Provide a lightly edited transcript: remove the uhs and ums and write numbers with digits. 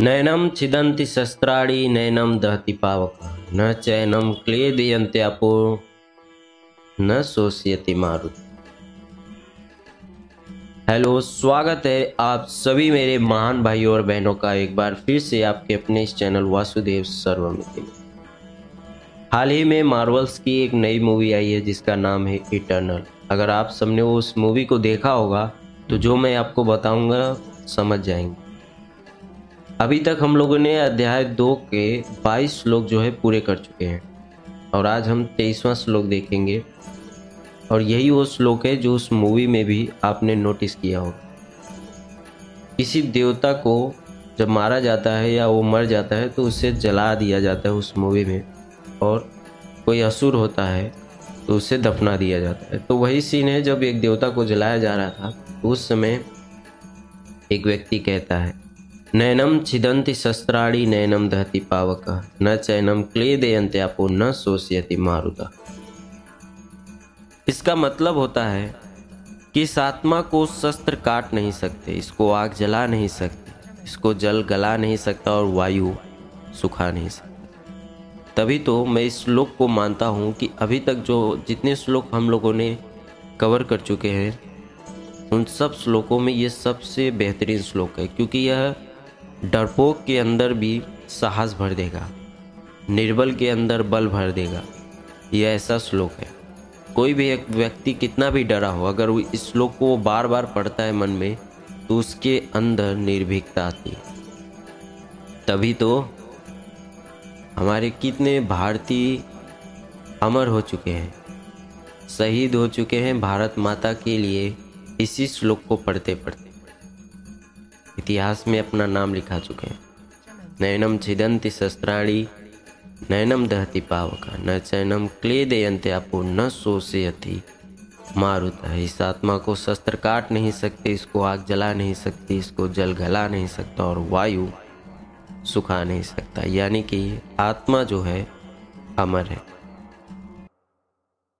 नैनं छिदन्ति शस्त्राणि नैनं दहति पावकः न चैनं क्लेदयन्ति आपो न शोषयति मारुतः। हेलो, स्वागत है आप सभी मेरे महान भाइयों और बहनों का एक बार फिर से आपके अपने इस चैनल वासुदेव सर्वह में। हाल ही में मार्वल्स की एक नई मूवी आई है जिसका नाम है इटर्नल। अगर आप सबने उस मूवी को देखा होगा तो जो मैं आपको बताऊंगा समझ जाएंगे। अभी तक हम लोगों ने अध्याय 2 के 22 श्लोक जो है पूरे कर चुके हैं और आज हम 23वां श्लोक देखेंगे और यही वो श्लोक है जो उस मूवी में भी आपने नोटिस किया होगा। किसी देवता को जब मारा जाता है या वो मर जाता है तो उसे जला दिया जाता है उस मूवी में, और कोई असुर होता है तो उसे दफना दिया जाता है। तो वही सीन है जब एक देवता को जलाया जा रहा था तो उस समय एक व्यक्ति कहता है नैनं छिदन्ति शस्त्राणि नैनं दहति पावकः न चैनं क्लेदयन्ति आपो न शोषयति मारुतः। इसका मतलब होता है कि इस आत्मा को शस्त्र काट नहीं सकते, इसको आग जला नहीं सकती, इसको जल गला नहीं सकता और वायु सुखा नहीं सकता। तभी तो मैं इस श्लोक को मानता हूँ कि अभी तक जो जितने श्लोक हम लोगों ने कवर कर चुके हैं उन सब श्लोकों में ये सबसे बेहतरीन श्लोक है, क्योंकि यह डरपोक के अंदर भी साहस भर देगा, निर्बल के अंदर बल भर देगा। यह ऐसा श्लोक है, कोई भी एक व्यक्ति कितना भी डरा हो अगर वो इस श्लोक को बार बार पढ़ता है मन में तो उसके अंदर निर्भीकता आती है। तभी तो हमारे कितने भारतीय अमर हो चुके हैं, शहीद हो चुके हैं भारत माता के लिए, इसी श्लोक को पढ़ते पढ़ते इतिहास में अपना नाम लिखा चुके हैं। नैनं छिदन्ति शस्त्राणि नैनं दहति पावकः न चैनं क्लेदयन्ति आपो न शोषयति मारुतः। इस आत्मा को शस्त्र काट नहीं सकते, इसको आग जला नहीं सकती, इसको जल गला नहीं सकता और वायु सुखा नहीं सकता। यानी कि आत्मा जो है अमर है।